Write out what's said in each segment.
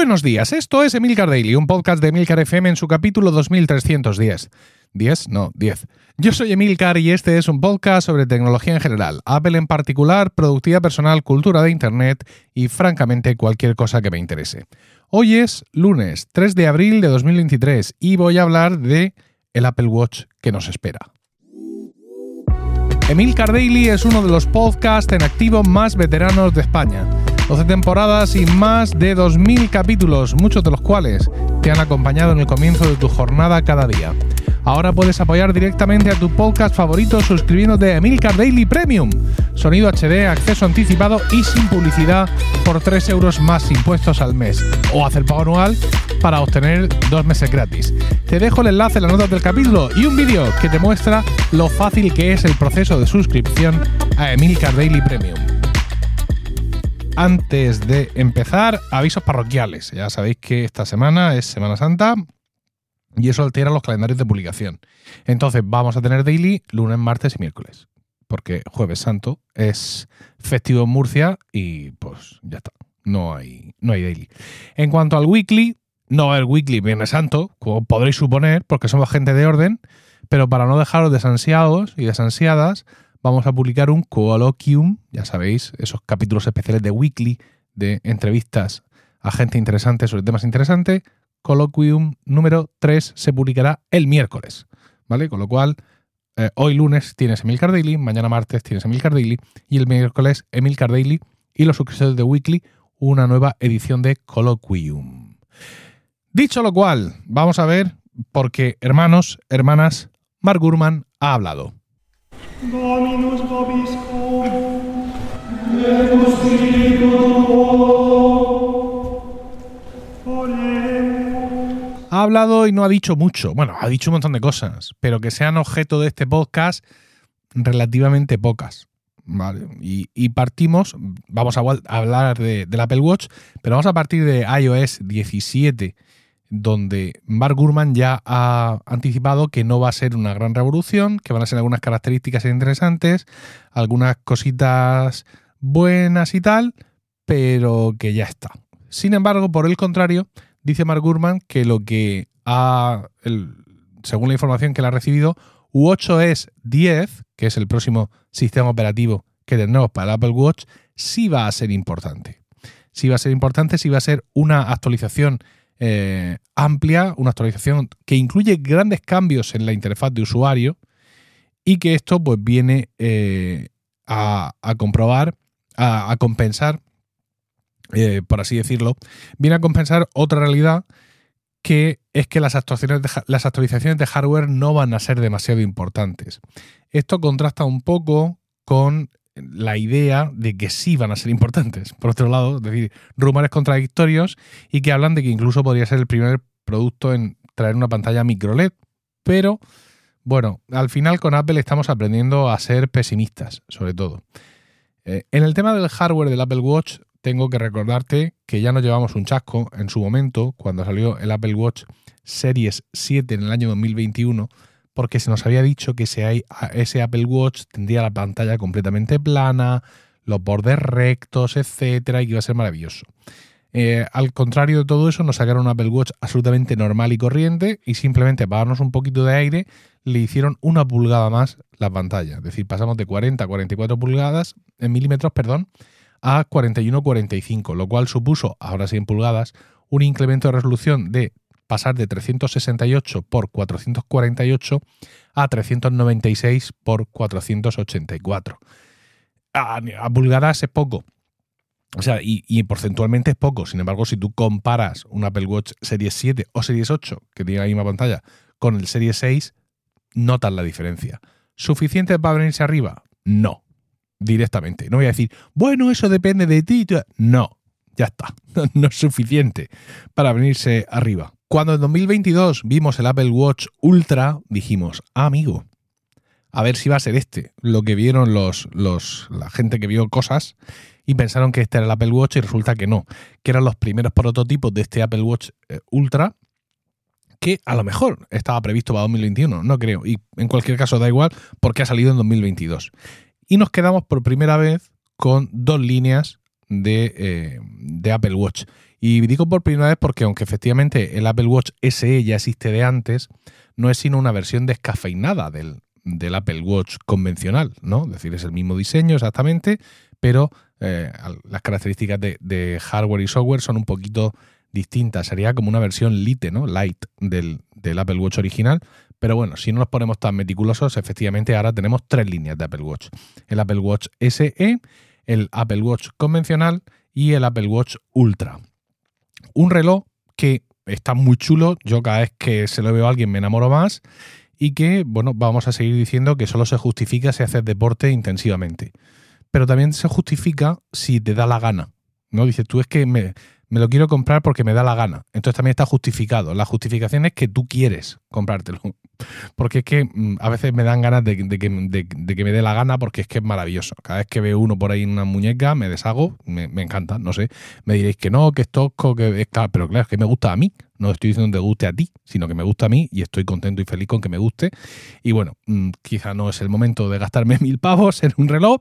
Buenos días, esto es Emilcar Daily, un podcast de Emilcar FM en su capítulo 2310. 10. Yo soy Emilcar y este es un podcast sobre tecnología en general, Apple en particular, productividad personal, cultura de Internet y, francamente, cualquier cosa que me interese. Hoy es lunes 3 de abril de 2023 y voy a hablar de el Apple Watch que nos espera. Emilcar Daily es uno de los podcasts en activo más veteranos de España. 12 temporadas y más de 2.000 capítulos, muchos de los cuales te han acompañado en el comienzo de tu jornada cada día. Ahora puedes apoyar directamente a tu podcast favorito suscribiéndote a Emilcar Daily Premium. Sonido HD, acceso anticipado y sin publicidad por 3 euros más impuestos al mes. O haz el pago anual para obtener 2 meses gratis. Te dejo el enlace en las notas del capítulo y un vídeo que te muestra lo fácil que es el proceso de suscripción a Emilcar Daily Premium. Antes de empezar, avisos parroquiales. Ya sabéis que esta semana es Semana Santa y eso altera los calendarios de publicación. Entonces vamos a tener daily lunes, martes y miércoles, porque Jueves Santo es festivo en Murcia y pues ya está, no hay daily. En cuanto al weekly, no va a haber weekly Viernes Santo, como podréis suponer, porque somos gente de orden, pero para no dejaros desansiados y desansiadas, vamos a publicar un colloquium, ya sabéis, esos capítulos especiales de Weekly, de entrevistas a gente interesante sobre temas interesantes. Colloquium número 3 se publicará el miércoles, ¿vale? Con lo cual, hoy lunes tienes Emilcar Daily, mañana martes tienes Emilcar Daily y el miércoles Emilcar Daily y los suscriptores de Weekly, una nueva edición de Colloquium. Dicho lo cual, vamos a ver, porque hermanos, hermanas, Mark Gurman ha hablado. Dominus vobiscum, levus tuo, oremos. Ha hablado y no ha dicho mucho. Bueno, ha dicho un montón de cosas, pero que sean objeto de este podcast, relativamente pocas. Vale. Y partimos, vamos a hablar del Apple Watch, pero vamos a partir de iOS 17, donde Mark Gurman ya ha anticipado que no va a ser una gran revolución, que van a ser algunas características interesantes, algunas cositas buenas y tal, pero que ya está. Sin embargo, por el contrario, dice Mark Gurman que lo que según la información que le ha recibido, watchOS 10, que es el próximo sistema operativo que tenemos para el Apple Watch, sí va a ser importante. Sí va a ser importante, sí va a ser una actualización amplia, una actualización que incluye grandes cambios en la interfaz de usuario y que esto pues viene a compensar, por así decirlo, viene a compensar otra realidad, que es que las actualizaciones de hardware no van a ser demasiado importantes. Esto contrasta un poco con la idea de que sí van a ser importantes. Por otro lado, es decir, rumores contradictorios y que hablan de que incluso podría ser el primer producto en traer una pantalla microLED. Pero, bueno, al final con Apple estamos aprendiendo a ser pesimistas, sobre todo. En el tema del hardware del Apple Watch, tengo que recordarte que ya nos llevamos un chasco en su momento, cuando salió el Apple Watch Series 7 en el año 2021, porque se nos había dicho que ese Apple Watch tendría la pantalla completamente plana, los bordes rectos, etcétera, y que iba a ser maravilloso. Al contrario de todo eso, nos sacaron un Apple Watch absolutamente normal y corriente y simplemente para darnos un poquito de aire le hicieron 1 pulgada más la pantalla. Es decir, pasamos de 40 a 44 pulgadas, en milímetros, perdón, a 41-45, lo cual supuso, ahora sí en pulgadas, un incremento de resolución de pasar de 368 por 448 a 396 por 484. A pulgadas es poco. O sea, y porcentualmente es poco. Sin embargo, si tú comparas un Apple Watch Series 7 o Series 8, que tiene la misma pantalla, con el Series 6, notas la diferencia. ¿Suficiente para venirse arriba? No. Directamente. No voy a decir, bueno, eso depende de ti. No. Ya está. No es suficiente para venirse arriba. Cuando en 2022 vimos el Apple Watch Ultra, dijimos, amigo, a ver si va a ser este. Lo que vieron la gente que vio cosas y pensaron que este era el Apple Watch y resulta que no, que eran los primeros prototipos de este Apple Watch Ultra, que a lo mejor estaba previsto para 2021, no creo. Y en cualquier caso da igual porque ha salido en 2022. Y nos quedamos por primera vez con 2 líneas de Apple Watch. Y digo por primera vez porque, aunque efectivamente el Apple Watch SE ya existe de antes, no es sino una versión descafeinada del Apple Watch convencional, ¿no? Es decir, es el mismo diseño exactamente, pero las características de hardware y software son un poquito distintas. Sería como una versión lite, ¿no? Light del Apple Watch original. Pero bueno, si no nos ponemos tan meticulosos, efectivamente ahora tenemos tres líneas de Apple Watch. El Apple Watch SE, el Apple Watch convencional y el Apple Watch Ultra. Un reloj que está muy chulo, yo cada vez que se lo veo a alguien me enamoro más, y que, bueno, vamos a seguir diciendo que solo se justifica si haces deporte intensivamente. Pero también se justifica si te da la gana, ¿no? Dices tú, es que me lo quiero comprar porque me da la gana. Entonces también está justificado. La justificación es que tú quieres comprártelo. Porque es que a veces me dan ganas de que me dé la gana, porque es que es maravilloso. Cada vez que veo uno por ahí en una muñeca, me deshago, me encanta, no sé. Me diréis que no, que es tosco, que es claro, pero claro, es que me gusta a mí. No estoy diciendo que te guste a ti, sino que me gusta a mí y estoy contento y feliz con que me guste. Y bueno, quizá no es el momento de gastarme 1.000 pavos en un reloj,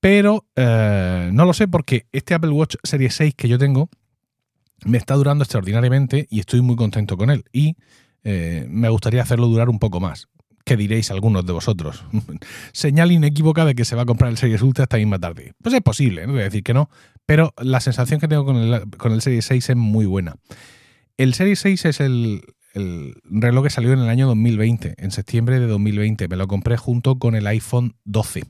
pero no lo sé, porque este Apple Watch Series 6 que yo tengo me está durando extraordinariamente y estoy muy contento con él. Y me gustaría hacerlo durar un poco más. ¿Qué diréis algunos de vosotros? Señal inequívoca de que se va a comprar el Series Ultra esta misma tarde. Pues es posible, no voy a decir que no, pero la sensación que tengo con el Series 6 es muy buena. El Series 6 es el reloj que salió en el año 2020, en septiembre de 2020. Me lo compré junto con el iPhone 12.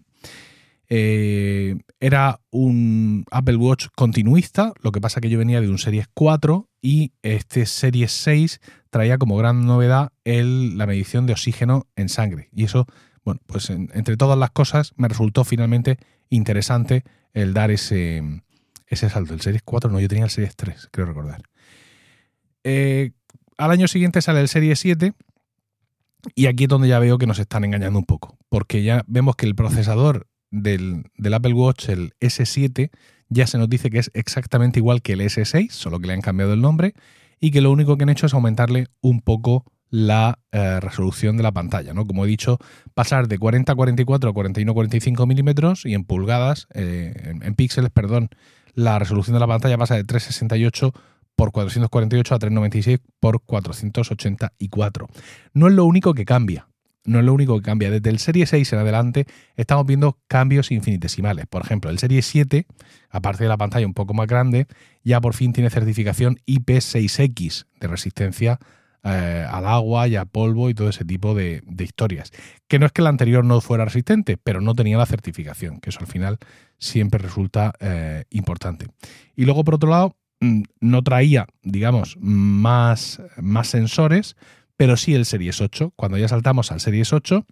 Era un Apple Watch continuista, lo que pasa que yo venía de un Series 4 y este Series 6 traía como gran novedad la medición de oxígeno en sangre. Y eso, bueno, pues entre todas las cosas me resultó finalmente interesante el dar ese salto. El Series 4 no, yo tenía el Series 3, creo recordar. Al año siguiente sale el Series 7. Y aquí es donde ya veo que nos están engañando un poco, porque ya vemos que el procesador del Apple Watch, el S7, ya se nos dice que es exactamente igual que el S6, solo que le han cambiado el nombre, y que lo único que han hecho es aumentarle un poco la resolución de la pantalla, ¿no? Como he dicho, pasar de 40-44 a 41-45 milímetros, y en pulgadas, en píxeles, perdón, la resolución de la pantalla pasa de 368 por 448 a 396 por 484. No es lo único que cambia. No es lo único que cambia. Desde el Series 6 en adelante estamos viendo cambios infinitesimales. Por ejemplo, el Series 7, aparte de la pantalla un poco más grande, ya por fin tiene certificación IP6X de resistencia al agua y a polvo y todo ese tipo de historias. Que no es que la anterior no fuera resistente, pero no tenía la certificación, que eso al final siempre resulta importante. Y luego, por otro lado, no traía, digamos, más sensores, pero sí el Series 8. Cuando ya saltamos al Series 8,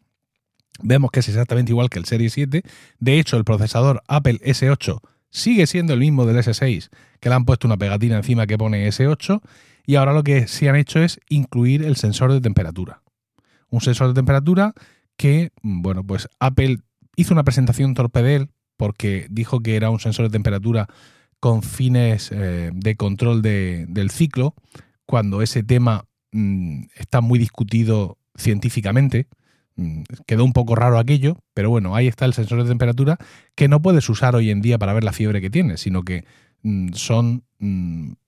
vemos que es exactamente igual que el Series 7. De hecho, el procesador Apple S8 sigue siendo el mismo del S6, que le han puesto una pegatina encima que pone S8, y ahora lo que sí han hecho es incluir el sensor de temperatura. Un sensor de temperatura que, bueno, pues Apple hizo una presentación torpe de él, porque dijo que era un sensor de temperatura con fines de control del ciclo, cuando ese tema está muy discutido científicamente. Quedó un poco raro aquello, pero bueno, ahí está el sensor de temperatura, que no puedes usar hoy en día para ver la fiebre que tienes, sino que son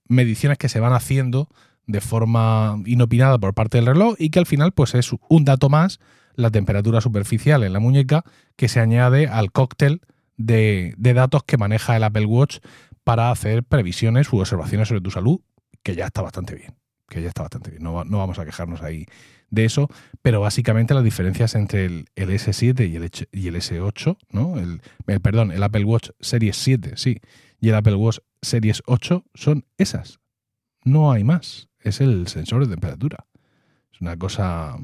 mediciones que se van haciendo de forma inopinada por parte del reloj, y que al final pues es un dato más, la temperatura superficial en la muñeca, que se añade al cóctel de datos que maneja el Apple Watch para hacer previsiones u observaciones sobre tu salud, que ya está bastante bien, no vamos a quejarnos ahí de eso, pero básicamente las diferencias entre el S7 y el S8, ¿no? El Apple Watch Series 7, sí, y el Apple Watch Series 8 son esas, no hay más, es el sensor de temperatura, es una cosa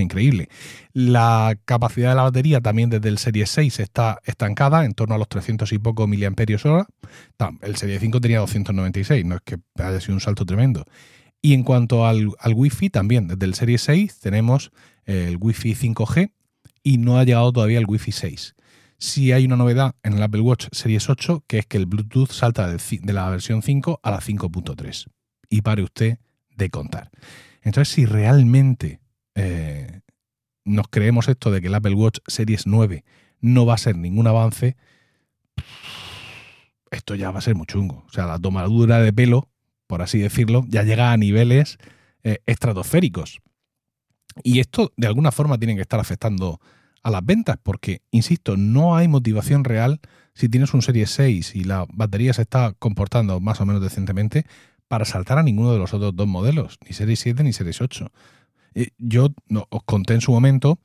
increíble. La capacidad de la batería también desde el Series 6 está estancada en torno a los 300 y poco mAh. El Series 5 tenía 296, no es que haya sido un salto tremendo. Y en cuanto al Wi-Fi, también desde el Series 6 tenemos el Wi-Fi 5G y no ha llegado todavía el Wi-Fi 6. Sí hay una novedad en el Apple Watch Series 8, que es que el Bluetooth salta de la versión 5 a la 5.3. Y pare usted de contar. Entonces, si realmente nos creemos esto de que el Apple Watch Series 9 no va a ser ningún avance, esto ya va a ser muy chungo. O sea, la tomadura de pelo, por así decirlo, ya llega a niveles estratosféricos. Y esto, de alguna forma, tiene que estar afectando a las ventas, porque, insisto, no hay motivación real si tienes un Series 6 y la batería se está comportando más o menos decentemente para saltar a ninguno de los otros dos modelos, ni Series 7 ni Series 8. Yo os conté en su momento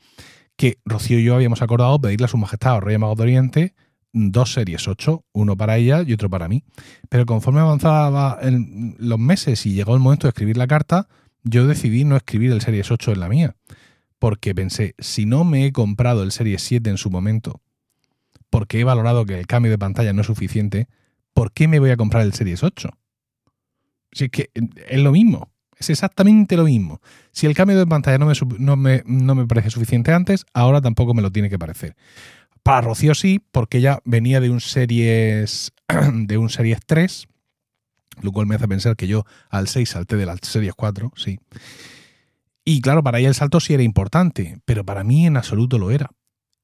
que Rocío y yo habíamos acordado pedirle a Su Majestad los Reyes Magos de Oriente dos Series 8, uno para ella y otro para mí. Pero conforme avanzaba en los meses y llegó el momento de escribir la carta, yo decidí no escribir el Series 8 en la mía, porque pensé, si no me he comprado el Series 7 en su momento, porque he valorado que el cambio de pantalla no es suficiente, ¿por qué me voy a comprar el Series 8? Si es que es lo mismo, es exactamente lo mismo. Si el cambio de pantalla no me parece suficiente antes, ahora tampoco me lo tiene que parecer. Para Rocío sí, porque ella venía de un Series 3, lo cual me hace pensar que yo al 6 salté de las Series 4, sí. Y claro, para ella el salto sí era importante, pero para mí en absoluto lo era.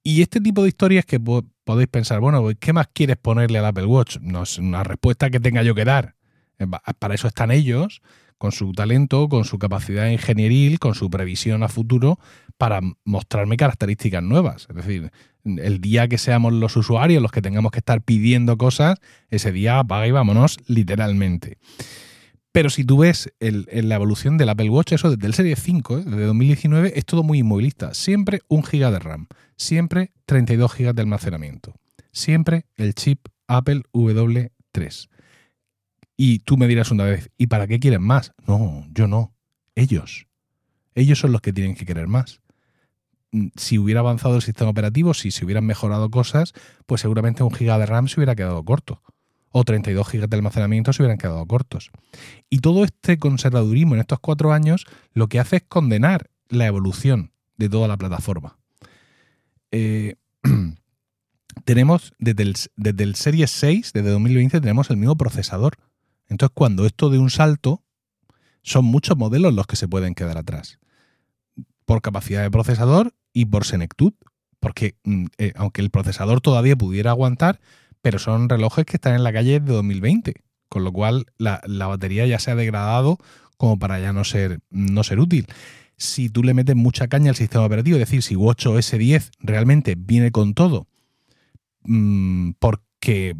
Y este tipo de historias que podéis pensar, bueno, ¿qué más quieres ponerle al Apple Watch? No es una respuesta que tenga yo que dar. Para eso están ellos, con su talento, con su capacidad ingenieril, con su previsión a futuro, para mostrarme características nuevas. Es decir, el día que seamos los usuarios los que tengamos que estar pidiendo cosas, ese día apaga y vámonos, literalmente. Pero si tú ves la evolución del Apple Watch, eso desde el Series 5, desde 2019, es todo muy inmovilista. Siempre 1 GB de RAM, siempre 32 GB de almacenamiento, siempre el chip Apple W3. Y tú me dirás una vez, ¿y para qué quieren más? No, yo no. Ellos. Ellos son los que tienen que querer más. Si hubiera avanzado el sistema operativo, si se hubieran mejorado cosas, pues seguramente 1 GB de RAM se hubiera quedado corto. O 32 GB de almacenamiento se hubieran quedado cortos. Y todo este conservadurismo en estos 4 años lo que hace es condenar la evolución de toda la plataforma. Tenemos desde el Series 6, desde 2020, tenemos el mismo procesador. Entonces, cuando esto de un salto, son muchos modelos los que se pueden quedar atrás. Por capacidad de procesador y por senectud. Porque aunque el procesador todavía pudiera aguantar, pero son relojes que están en la calle de 2020. Con lo cual, la batería ya se ha degradado como para ya no ser útil. Si tú le metes mucha caña al sistema operativo, es decir, si watchOS 10 realmente viene con todo, porque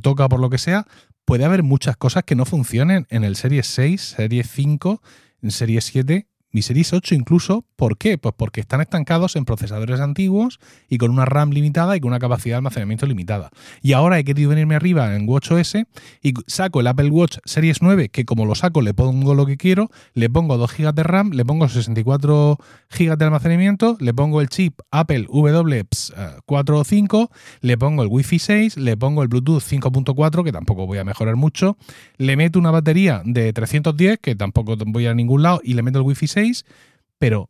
toca por lo que sea, puede haber muchas cosas que no funcionen en el Series 6, Series 5, Series 7 y Series 8 incluso. ¿Por qué? Pues porque están estancados en procesadores antiguos y con una RAM limitada y con una capacidad de almacenamiento limitada. Y ahora he querido venirme arriba en watchOS y saco el Apple Watch Series 9, que como lo saco le pongo lo que quiero, le pongo 2 GB de RAM, le pongo 64 GB de almacenamiento, le pongo el chip Apple W4 o 5, le pongo el Wi-Fi 6, le pongo el Bluetooth 5.4, que tampoco voy a mejorar mucho, le meto una batería de 310, que tampoco voy a ningún lado, y le meto el Wi-Fi 6, pero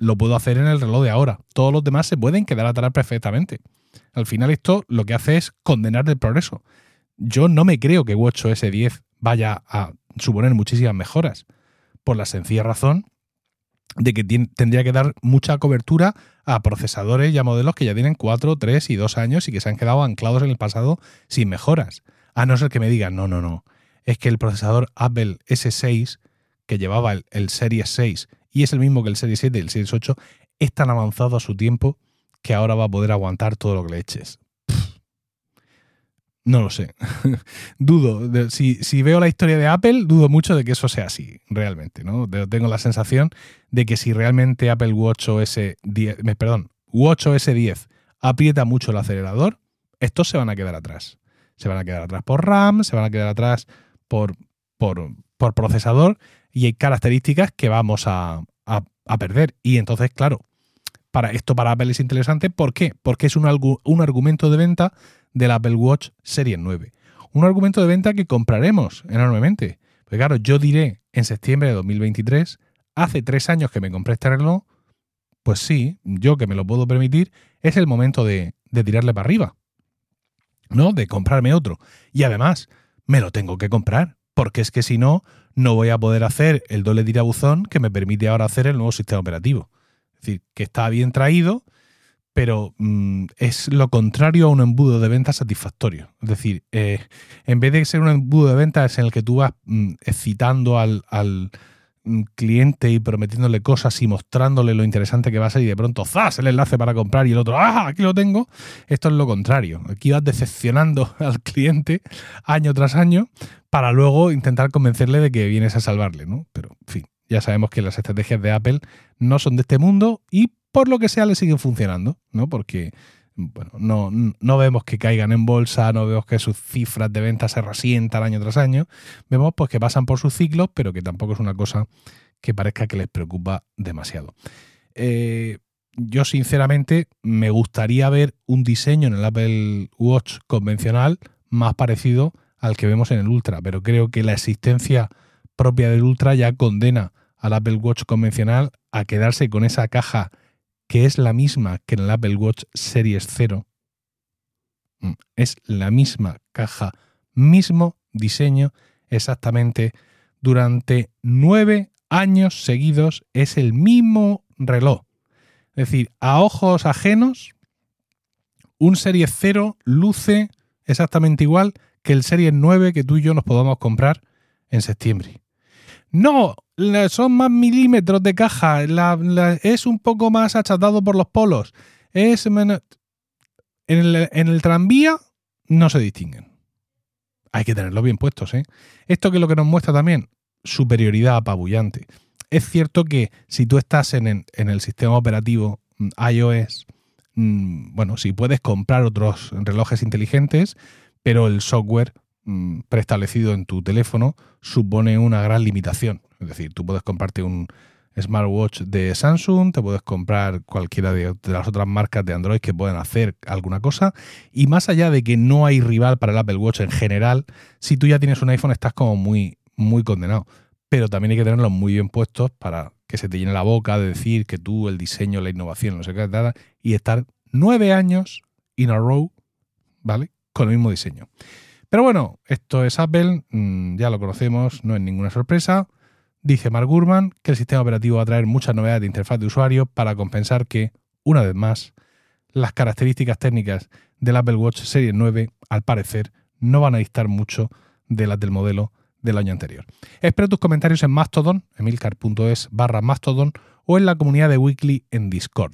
lo puedo hacer en el reloj de ahora. Todos los demás se pueden quedar atrás perfectamente. Al final esto lo que hace es condenar el progreso. Yo no me creo que watchOS 10 vaya a suponer muchísimas mejoras, por la sencilla razón de que tendría que dar mucha cobertura a procesadores y a modelos que ya tienen 4, 3 y 2 años y que se han quedado anclados en el pasado sin mejoras. A no ser que me digan, no, es que el procesador Apple S6 que llevaba el Series 6 y es el mismo que el Series 7 y el Series 8, es tan avanzado a su tiempo que ahora va a poder aguantar todo lo que le eches. No lo sé. Dudo. Si veo la historia de Apple, dudo mucho de que eso sea así, realmente, ¿no? Tengo la sensación de que si realmente Apple WatchOS 10 aprieta mucho el acelerador, estos se van a quedar atrás. Se van a quedar atrás por RAM, se van a quedar atrás por procesador, y hay características que vamos a perder. Y entonces, claro, para Apple es interesante. ¿Por qué? Porque es un argumento de venta del Apple Watch Series 9. Un argumento de venta que compraremos enormemente. Pues claro, yo diré en septiembre de 2023, hace 3 años que me compré este reloj, pues sí, yo que me lo puedo permitir, es el momento de tirarle para arriba, ¿no? De comprarme otro. Y además, me lo tengo que comprar, porque es que si no, no voy a poder hacer el doble tirabuzón que me permite ahora hacer el nuevo sistema operativo. Es decir, que está bien traído, pero es lo contrario a un embudo de ventas satisfactorio. Es decir, en vez de ser un embudo de ventas en el que tú vas excitando al cliente y prometiéndole cosas y mostrándole lo interesante que va a ser y de pronto ¡zas! El enlace para comprar y el otro ¡ah! Aquí lo tengo. Esto es lo contrario. Aquí vas decepcionando al cliente año tras año para luego intentar convencerle de que vienes a salvarle, ¿no? Pero, en fin, ya sabemos que las estrategias de Apple no son de este mundo y por lo que sea le siguen funcionando, ¿no? Porque bueno, no vemos que caigan en bolsa, no vemos que sus cifras de venta se resientan año tras año. Vemos pues que pasan por sus ciclos, pero que tampoco es una cosa que parezca que les preocupa demasiado. Yo sinceramente me gustaría ver un diseño en el Apple Watch convencional más parecido al que vemos en el Ultra, pero creo que la existencia propia del Ultra ya condena al Apple Watch convencional a quedarse con esa caja que es la misma que en el Apple Watch Series 0. Es la misma caja, mismo diseño exactamente. Durante 9 años seguidos es el mismo reloj. Es decir, a ojos ajenos, un Series 0 luce exactamente igual que el Series 9 que tú y yo nos podamos comprar en septiembre. No, son más milímetros de caja, es un poco más achatado por los polos, es menos... En el tranvía no se distinguen. Hay que tenerlos bien puestos, ¿eh? Esto que es lo que nos muestra también, superioridad apabullante. Es cierto que si tú estás en el sistema operativo iOS, bueno, si puedes comprar otros relojes inteligentes, pero el software preestablecido en tu teléfono supone una gran limitación. Es decir, tú puedes comprarte un smartwatch de Samsung, te puedes comprar cualquiera de las otras marcas de Android que puedan hacer alguna cosa, y más allá de que no hay rival para el Apple Watch en general, si tú ya tienes un iPhone estás como muy, muy condenado. Pero también hay que tenerlos muy bien puestos para que se te llene la boca de decir que tú, el diseño, la innovación, no sé qué, y estar 9 años in a row, ¿vale?, con el mismo diseño. Pero bueno, esto es Apple, ya lo conocemos, no es ninguna sorpresa. Dice Mark Gurman que el sistema operativo va a traer muchas novedades de interfaz de usuario para compensar que, una vez más, las características técnicas del Apple Watch Series 9, al parecer, no van a distar mucho de las del modelo del año anterior. Espero tus comentarios en Mastodon, emilcar.es/Mastodon, o en la comunidad de Weekly en Discord.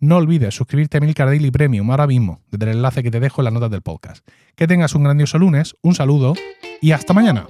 No olvides suscribirte a Emilcar Daily Premium ahora mismo desde el enlace que te dejo en las notas del podcast. Que tengas un grandioso lunes, un saludo y hasta mañana.